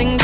Time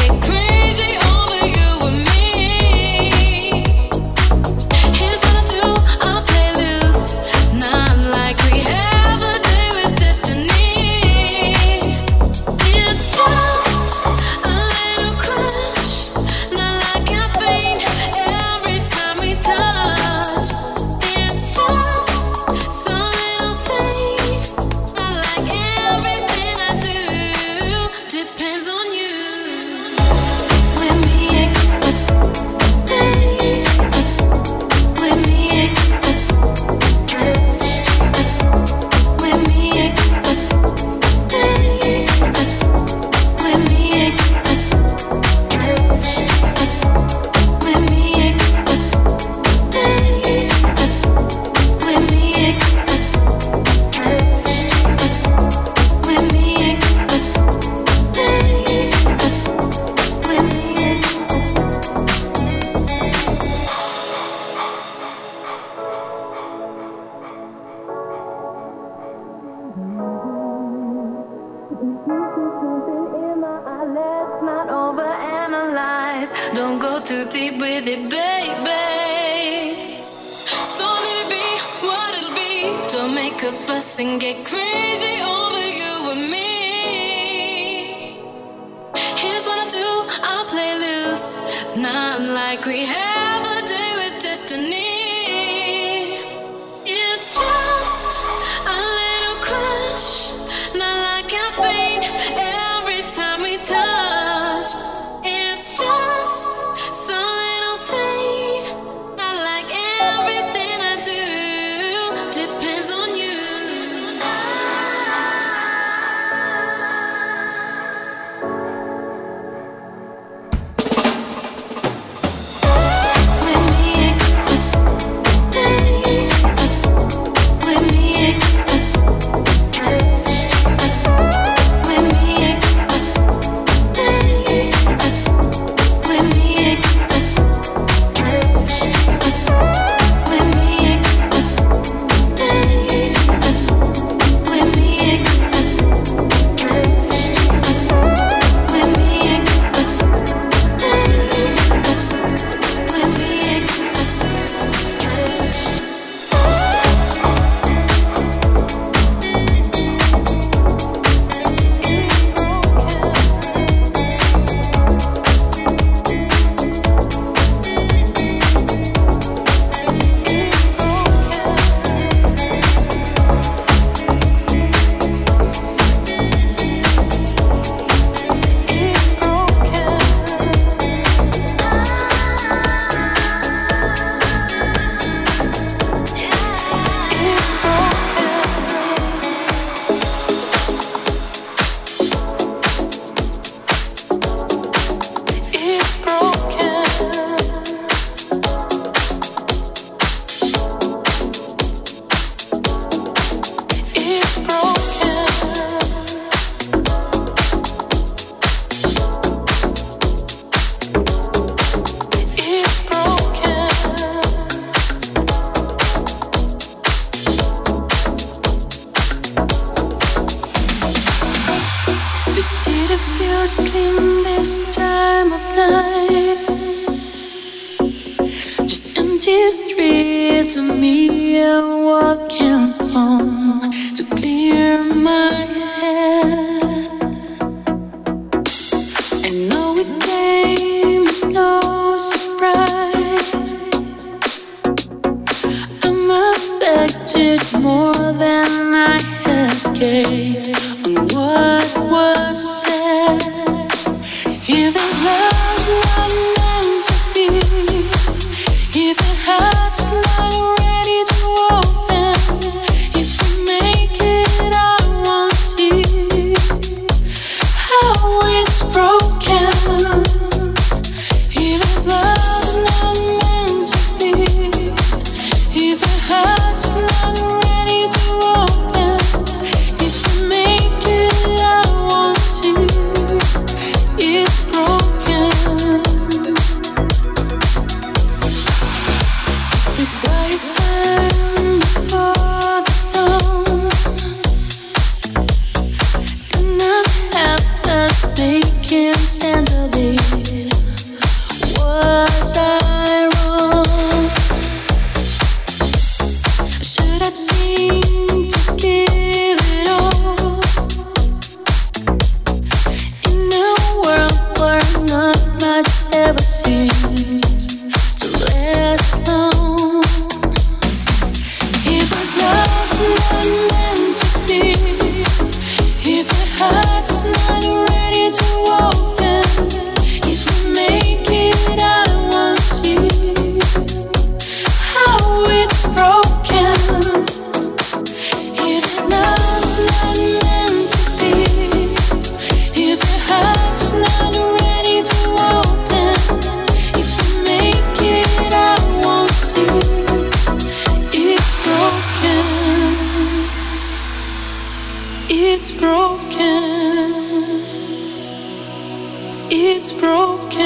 It's broken.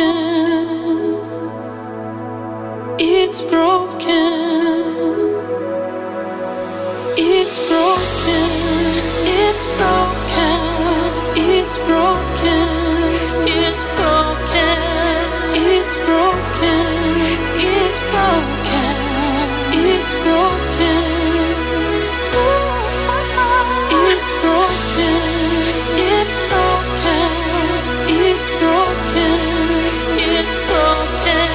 It's broken. It's broken. It's broken. It's broken. It's broken. It's broken. It's broken. It's broken. It's broken. It's broken. It's broken. It's broken. It's broken.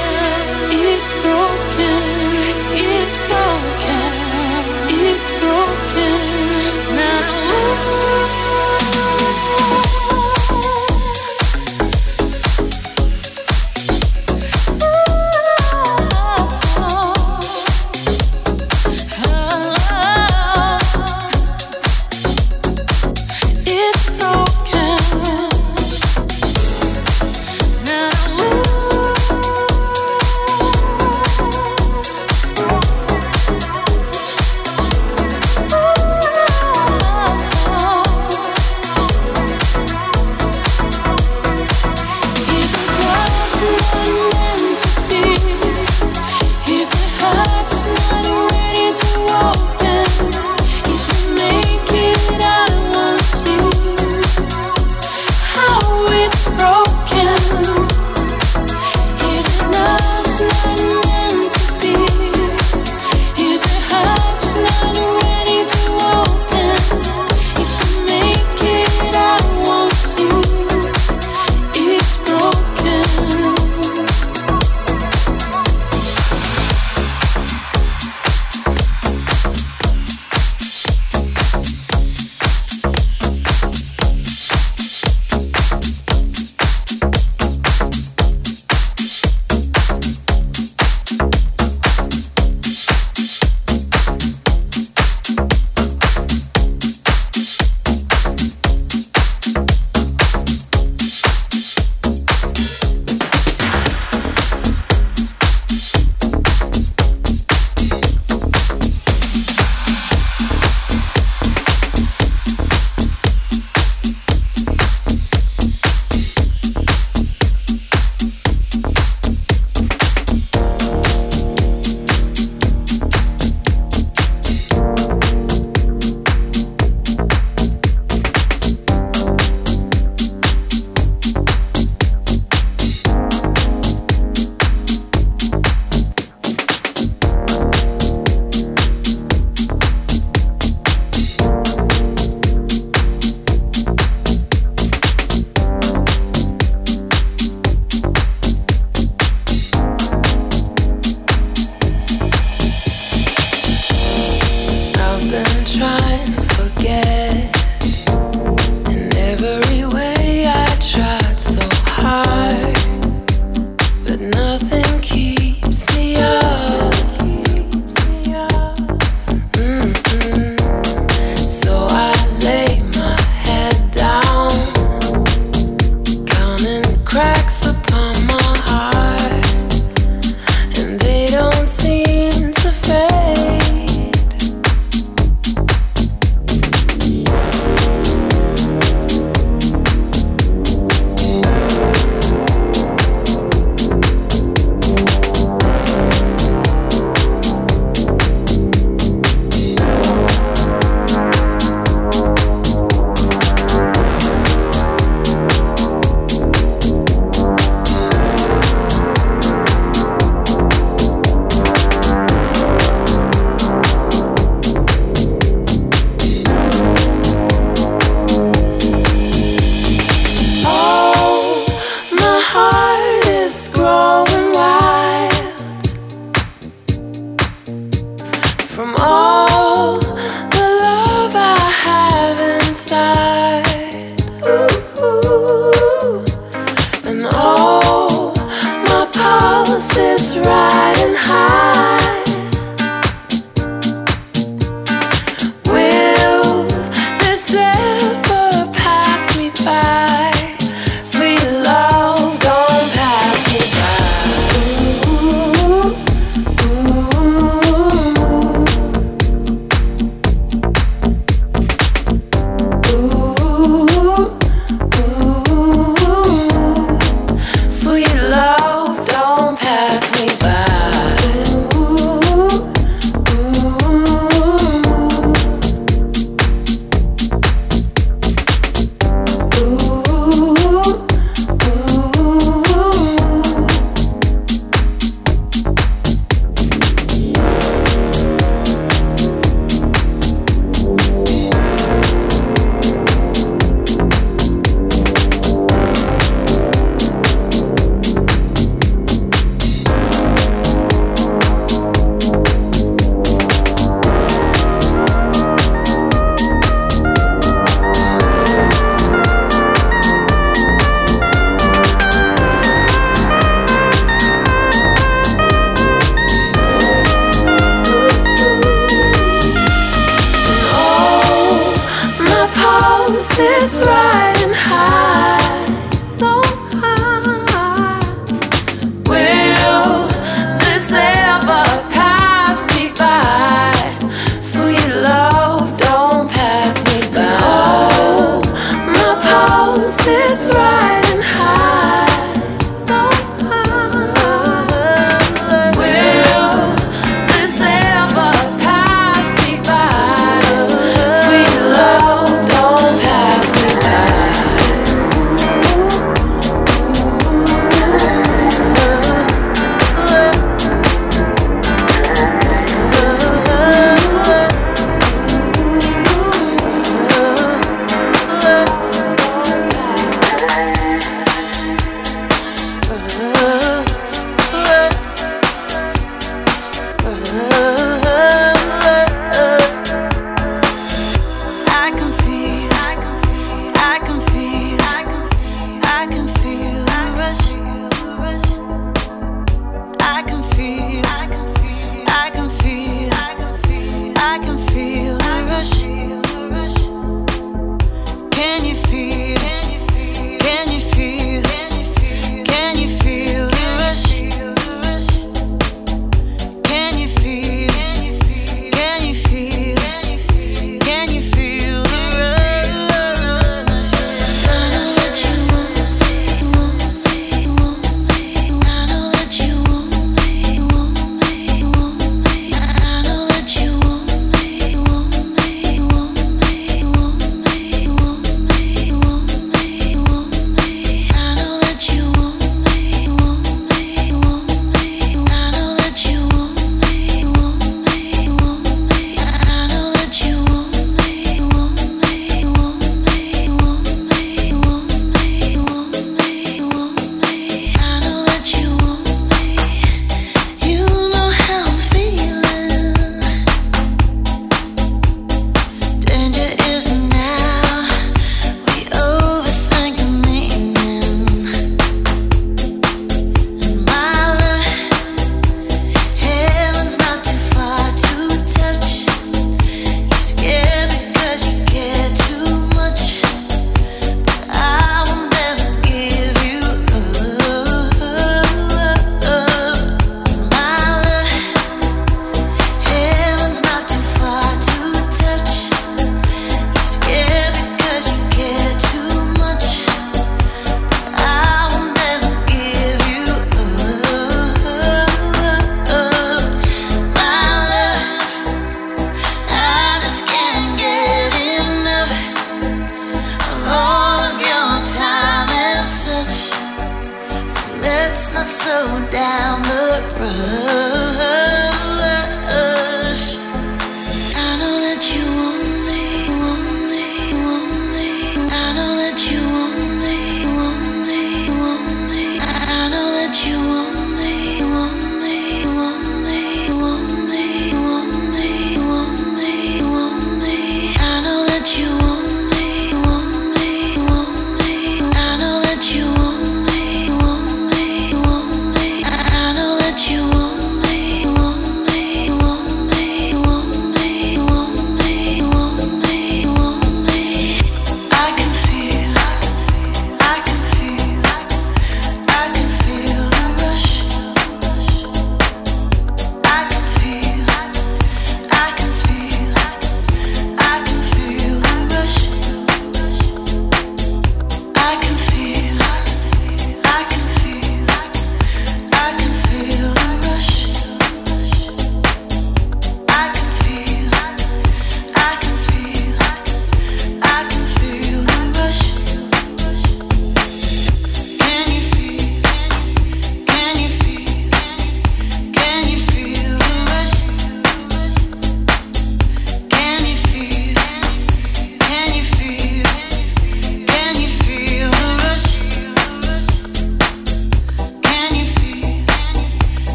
It's broken. It's broken. Now. Let's not slow down the rush. I know that you want me. I know that you want me. I know that you want me. I know that you want me. I know that you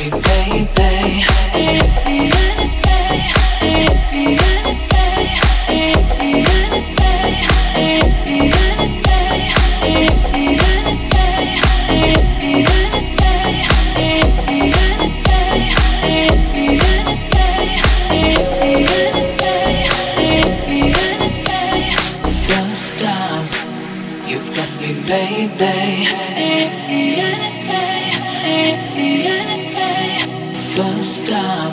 First time.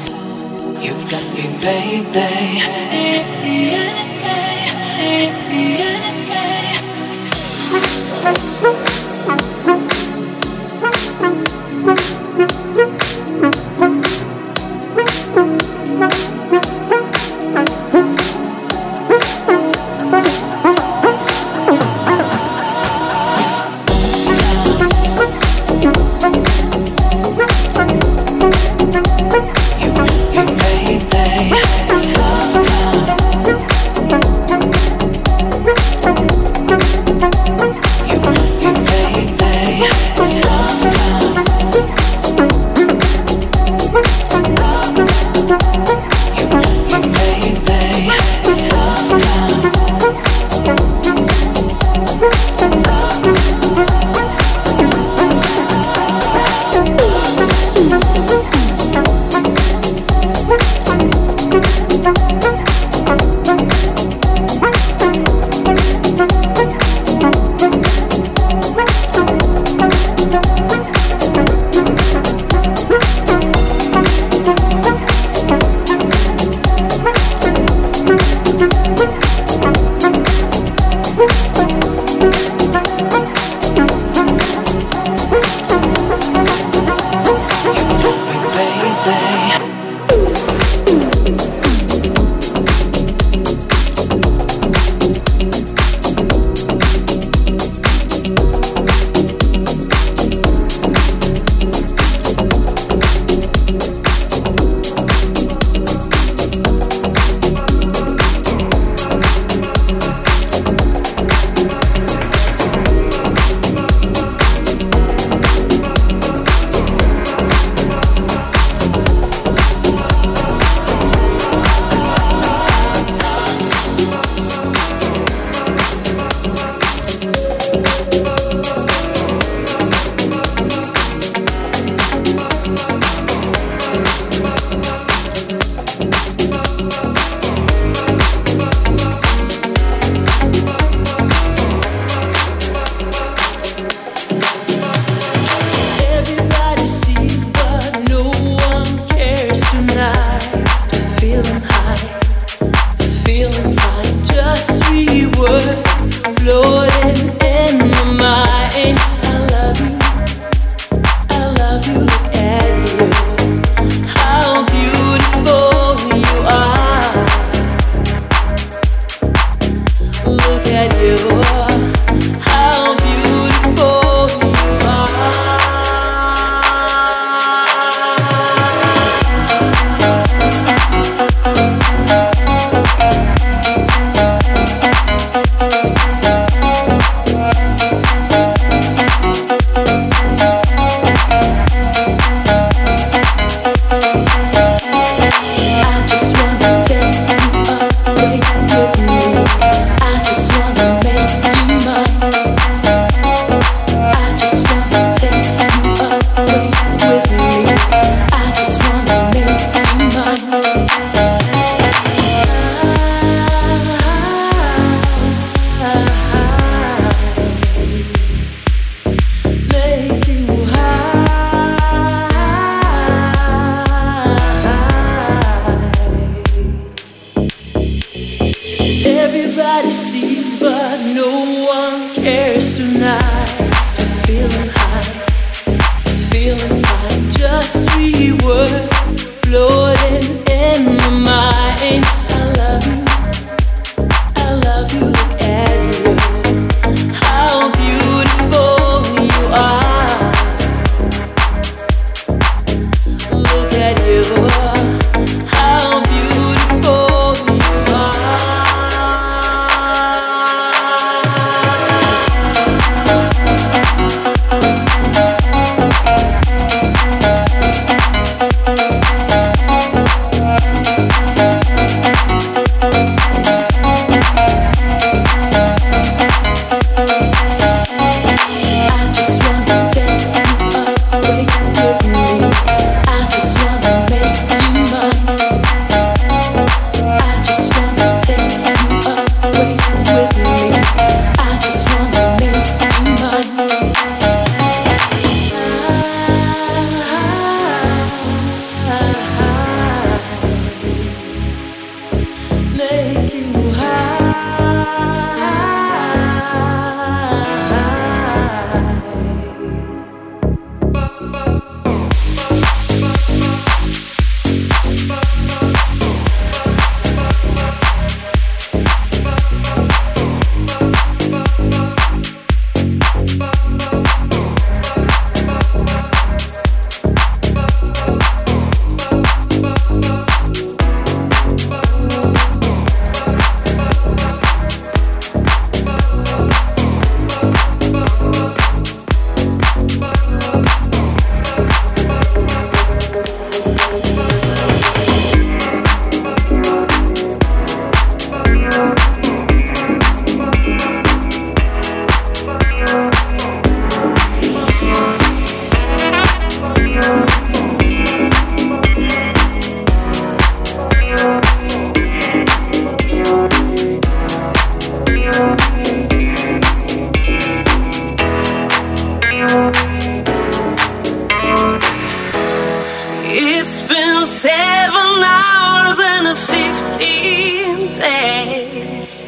It's been 7 hours and 15 days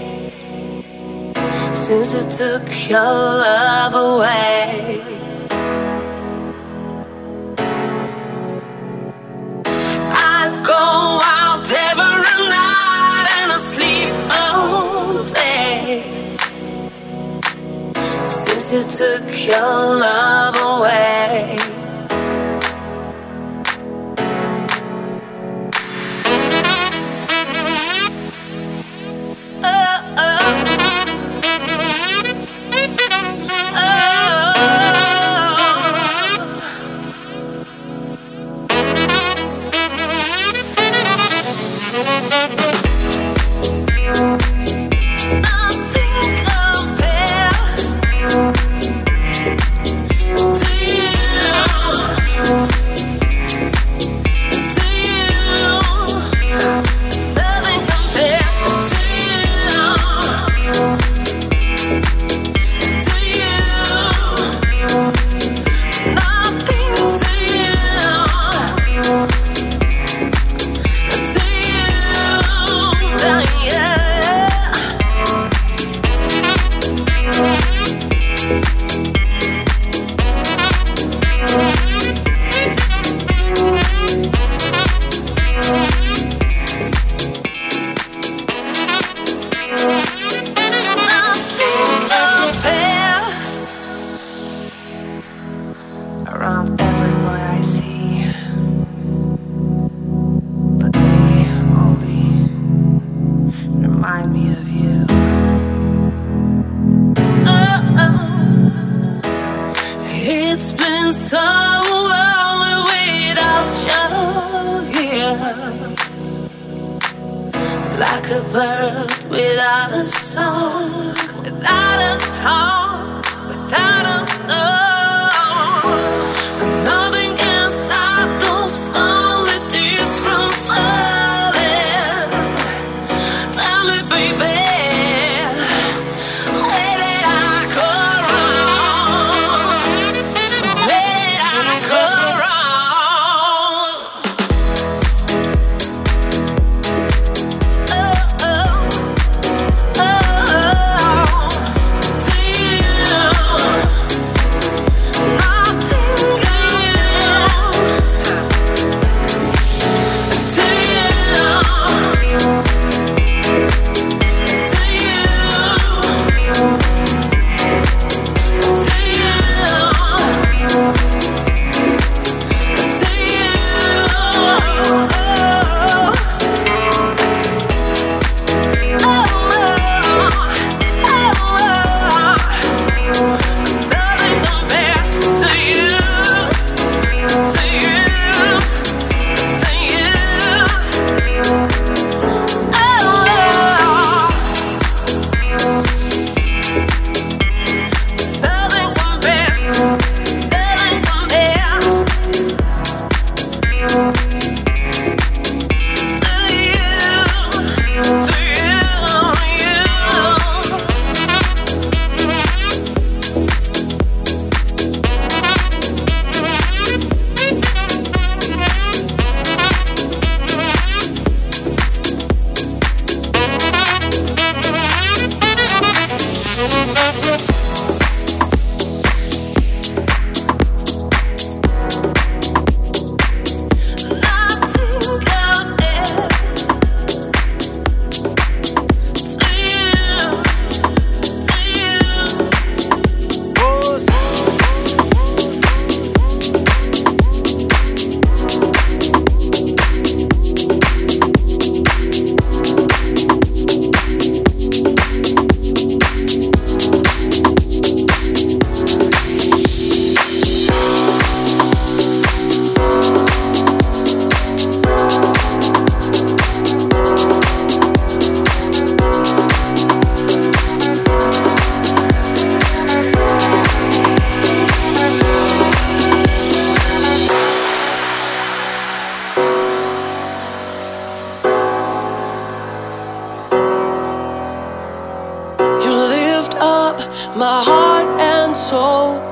since you took your love away. I go out every night and I sleep all day since you took your love away.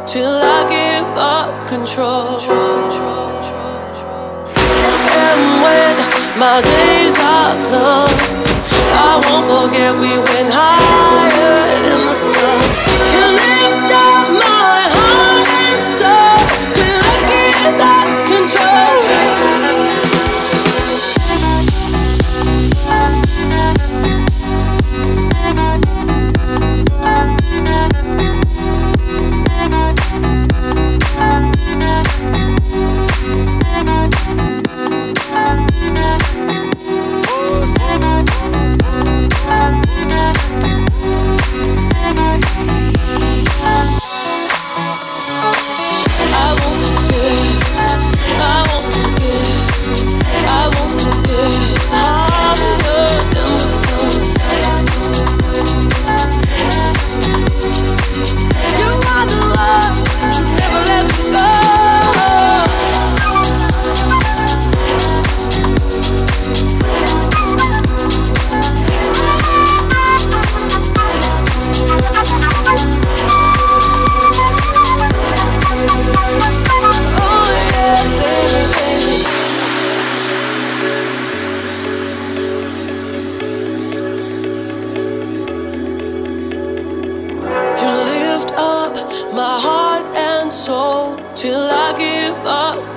Till I give up control. my days are tough. I won't forget we went higher in the sun. You lift up my heart and soul till I get that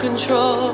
control.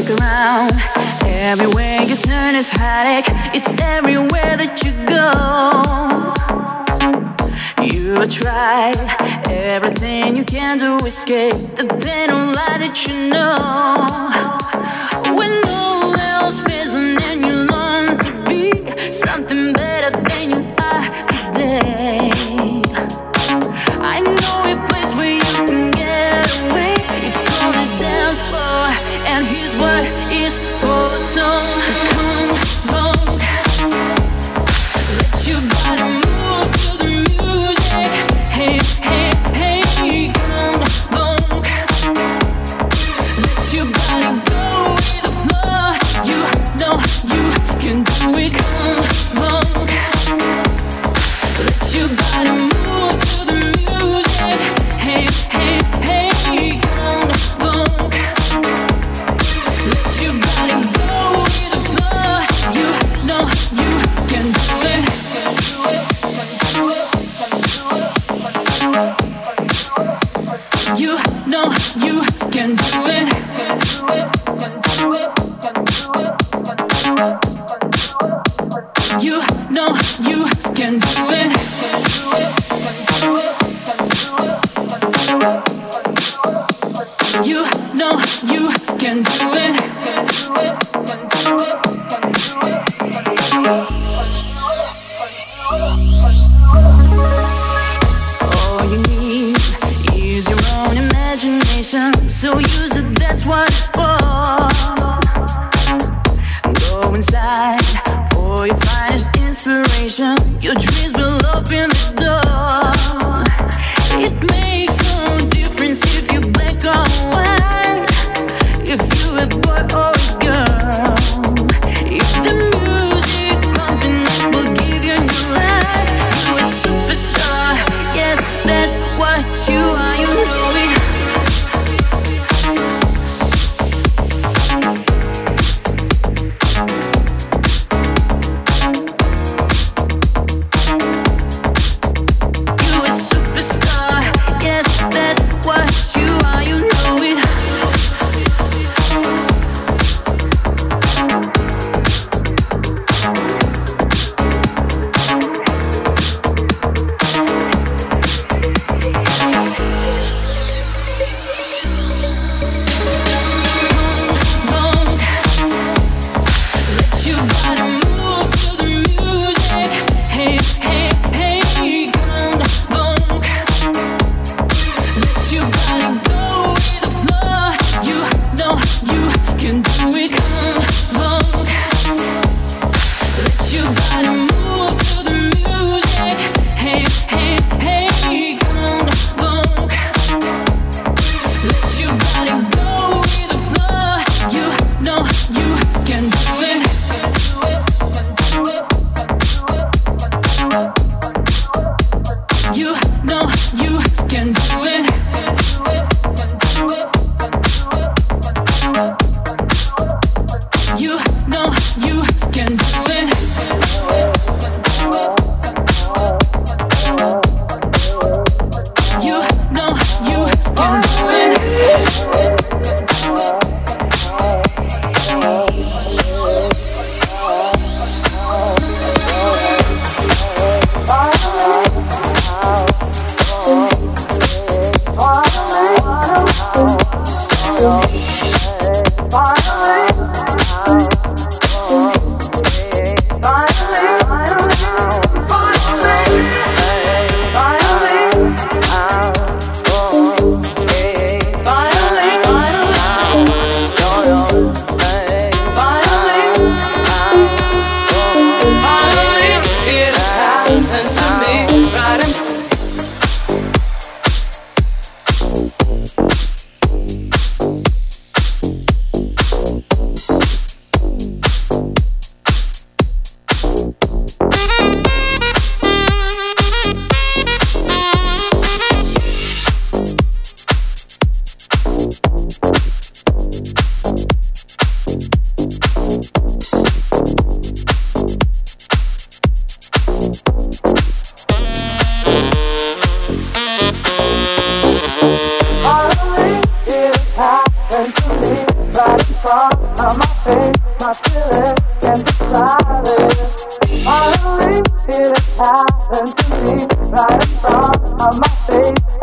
look around. Everywhere you turn is heartache. It's everywhere that you go. You try everything you can to escape the pain and lie that you know. When all else fails and you learn to be something better than you are today. I know a place where you can get away. It's called a dance floor, and here's what it's for. So come on, let your body move to the music. Hey, hey, hey, come on, let your body go with the flow. You know you can do it. Come on, let your body move to the music. Hey, hey, hey, come on. Let your body go with the flow. You know you can do it. Can do it, can do it, can do it. You know you can do it. Can do it, can do it, can do it, can do it. You know you can do it. Can do it, can do it, can do it. You know you can do it. Can do it, can do it, can do it, can do it. All you need is your own imagination, so use it, that's what it's for. Go inside for your finest inspiration. Your dreams will open the door. It makes no difference if you're black or white, if you're a boy or a girl. If the music pumping up will give you new life, you're a superstar. Yes, that's what you are. You know it.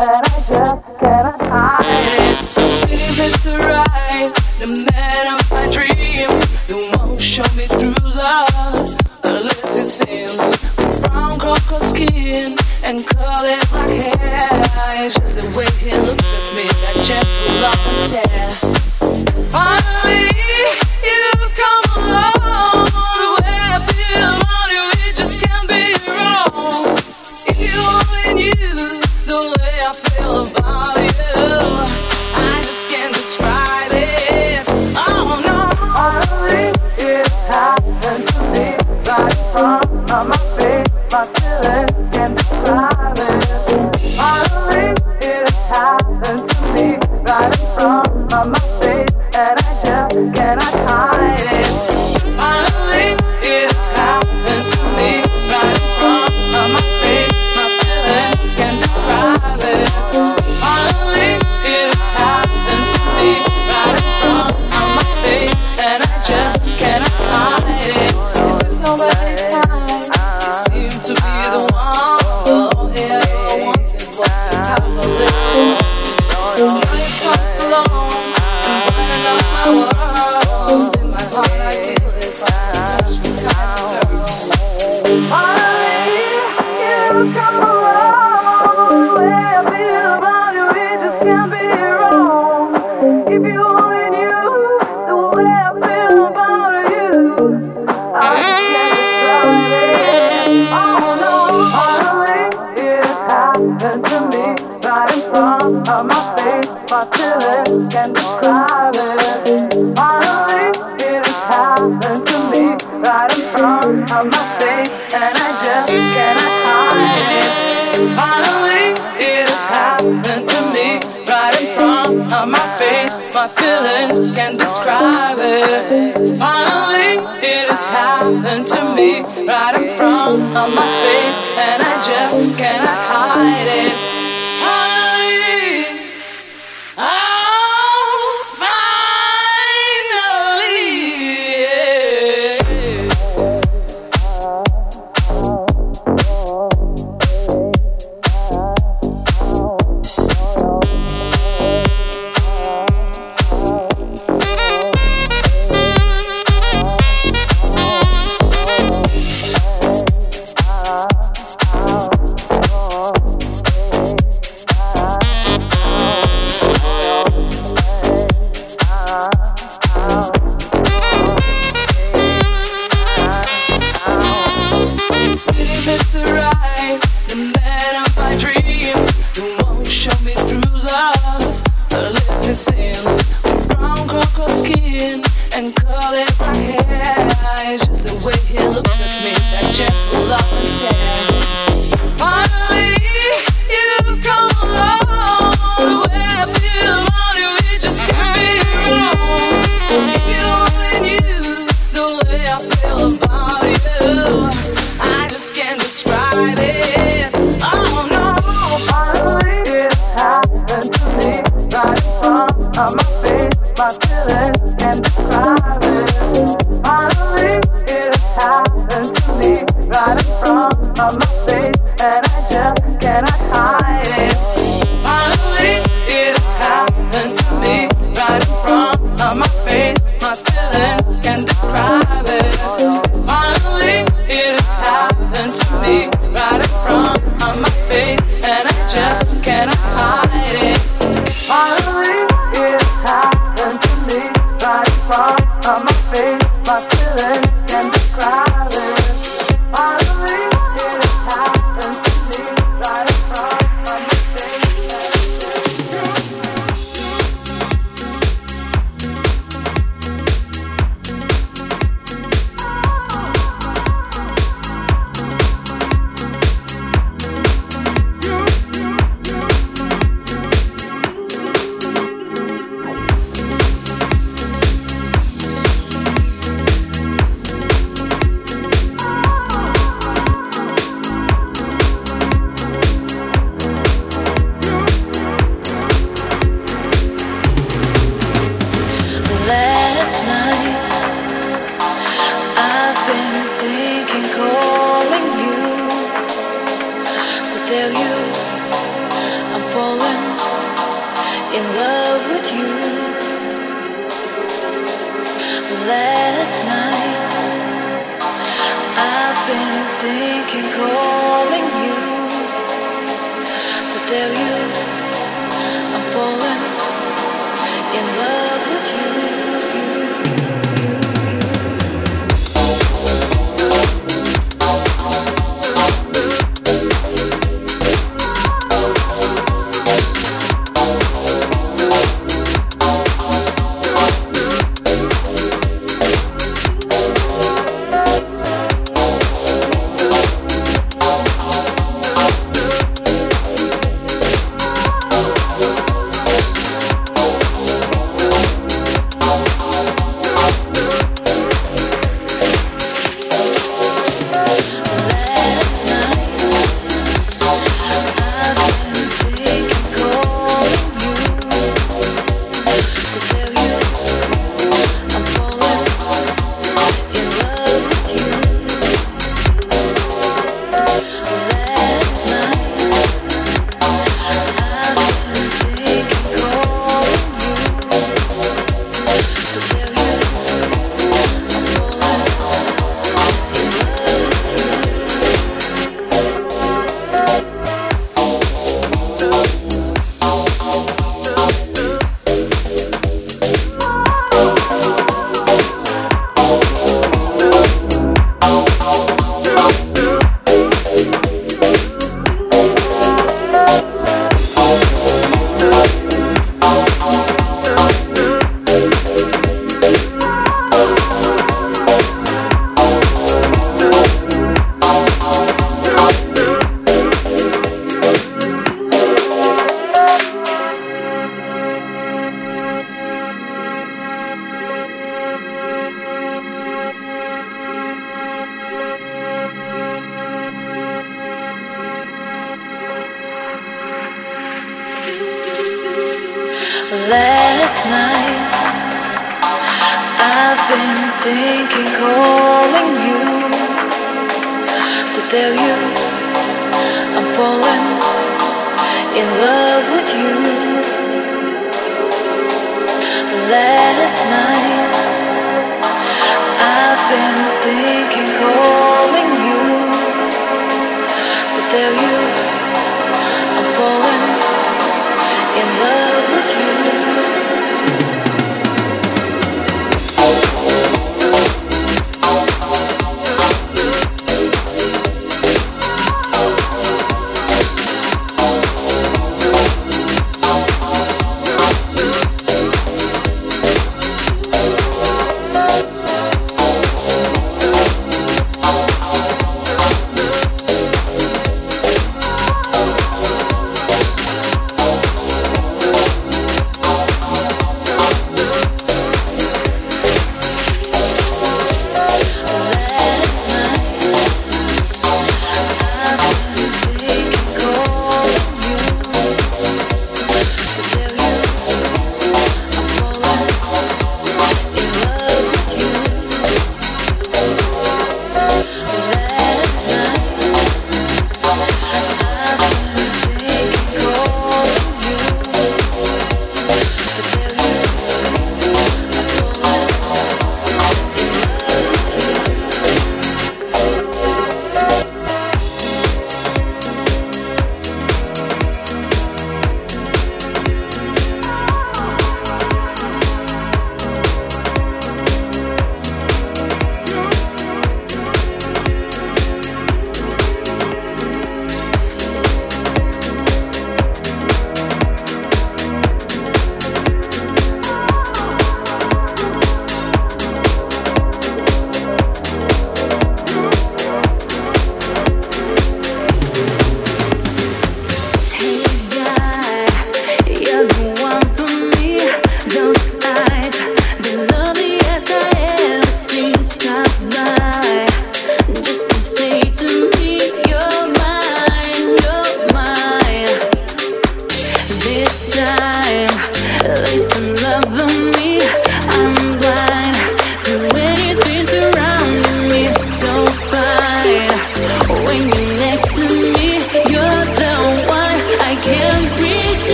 and I just cannot hide. If it's the right, the man of my dreams, you won't show me through love unless it seems. Brown cocoa skin and curly black hair, it's just the way he looks at me, that gentle love and stare. Finally, you've come along the way I feel about you, it just can't be wrong. If you only knew the way I feel about you, I just can't describe it. Oh no, finally it happened to me, right from my face, my feeling can't describe it. Finally it happened to me, right from my face, and I just cannot hide it. in love with you. Last night I've been thinking, calling you, to tell you I'm falling in love with you. Last night I've been thinking, calling you, to tell you I'm falling in love with you. Last night I've been thinking, calling you, to tell you I'm falling in love with you.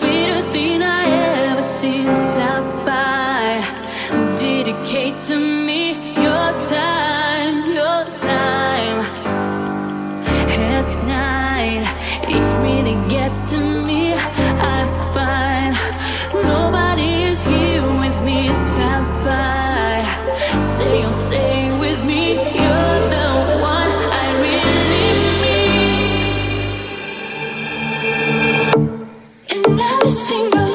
sweeter than I ever seen. Stop by, dedicate to me your time at night. It really gets to me. I find nobody is here with me. Stop by, say you'll stay with me. You're the one I really need. Another single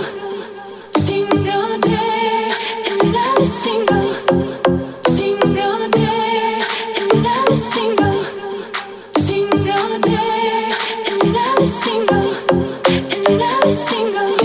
day. Another single day. Another single day. Another another single day, another single day, another single day, another single.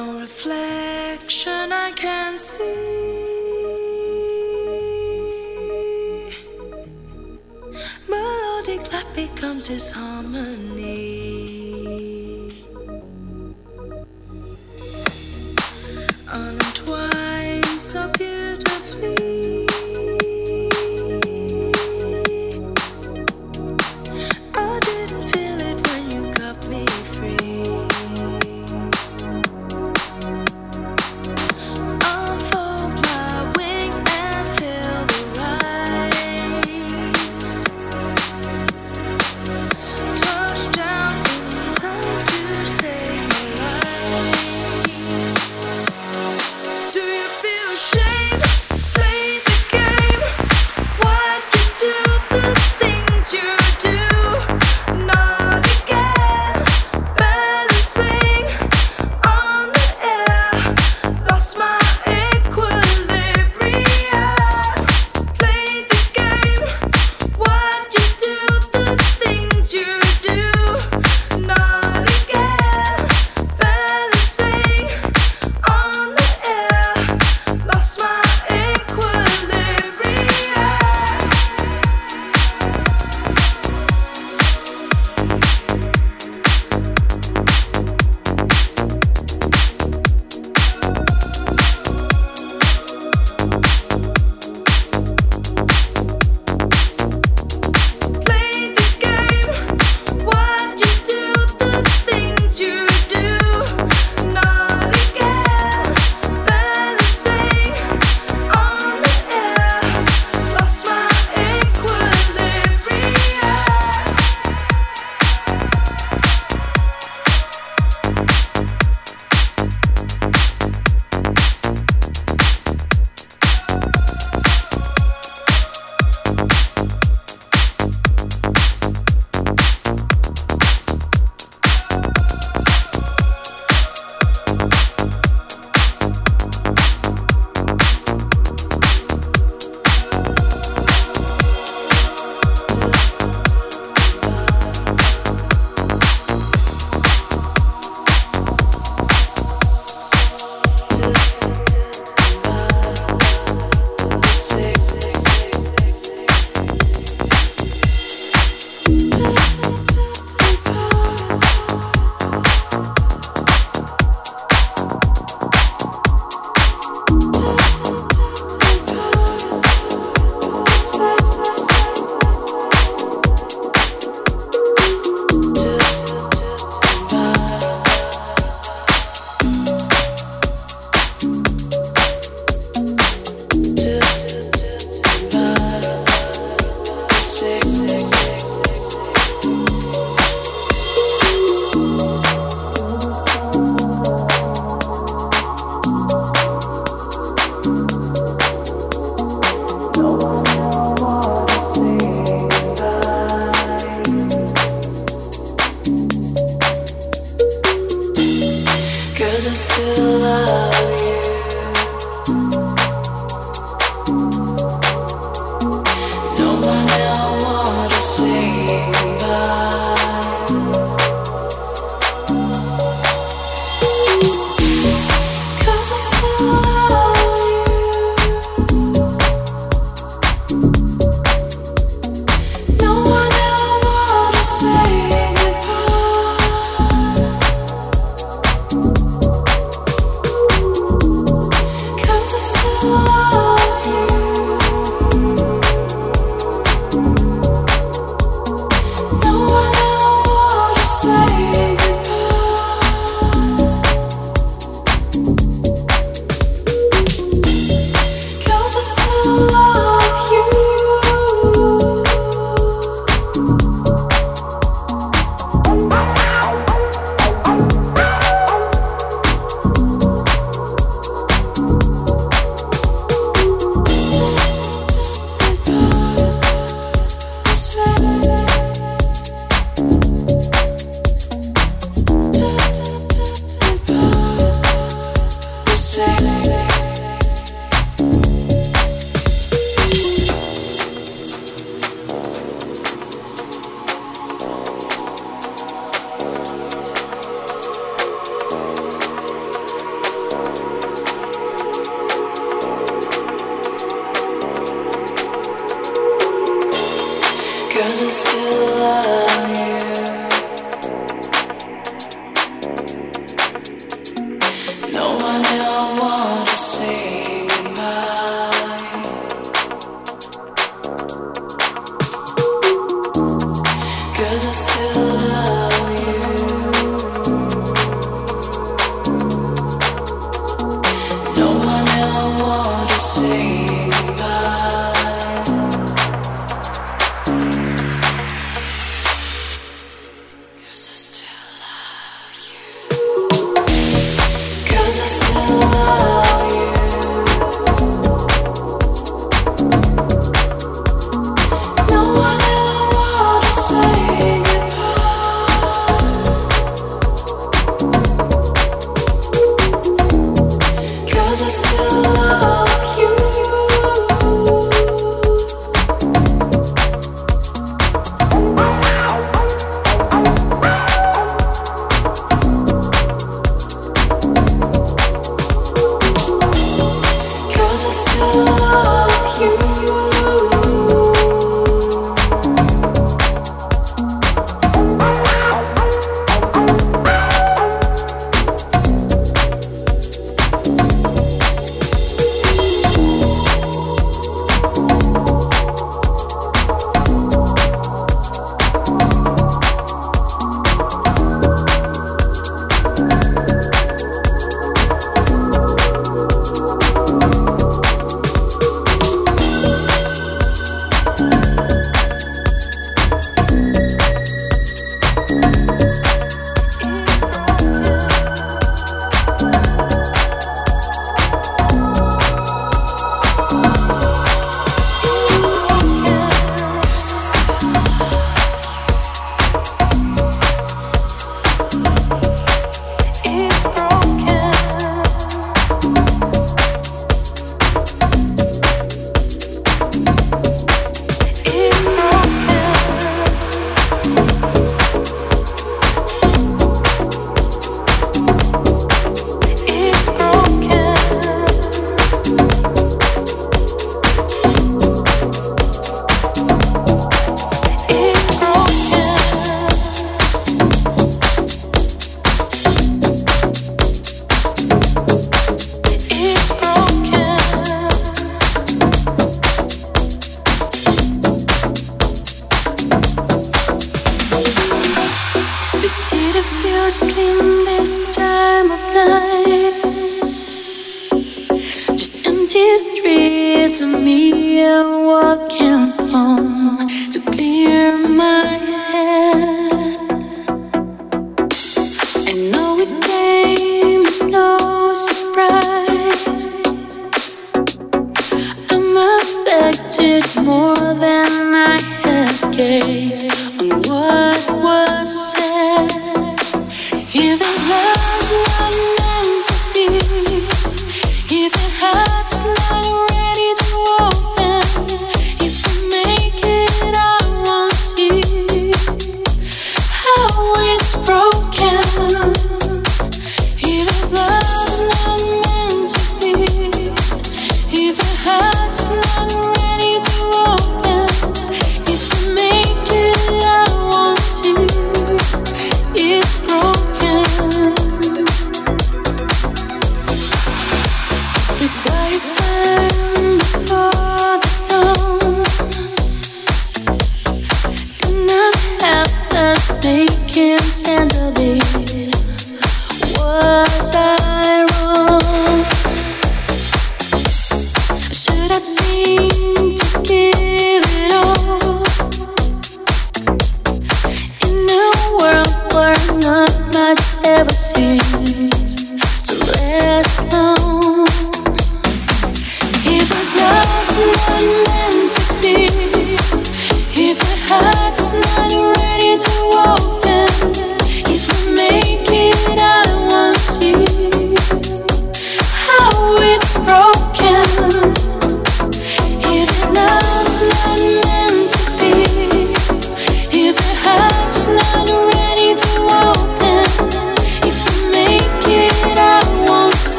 No reflection I can see. Melodic light becomes this harmony. Unentwined so beautifully. I didn't feel it when you cut me free. Unfold my wings and feel the light. 'Cause I still love you. No one ever wanted to say goodbye. Cause I still love you. No one ever wanted to say goodbye.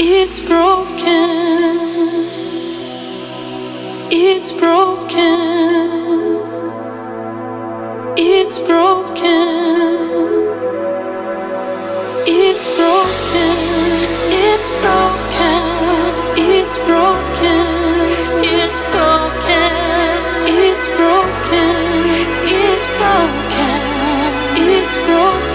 It's broken. It's broken. It's broken. It's broken. It's broken. It's broken. It's broken. It's broken. It's broken. It's broken.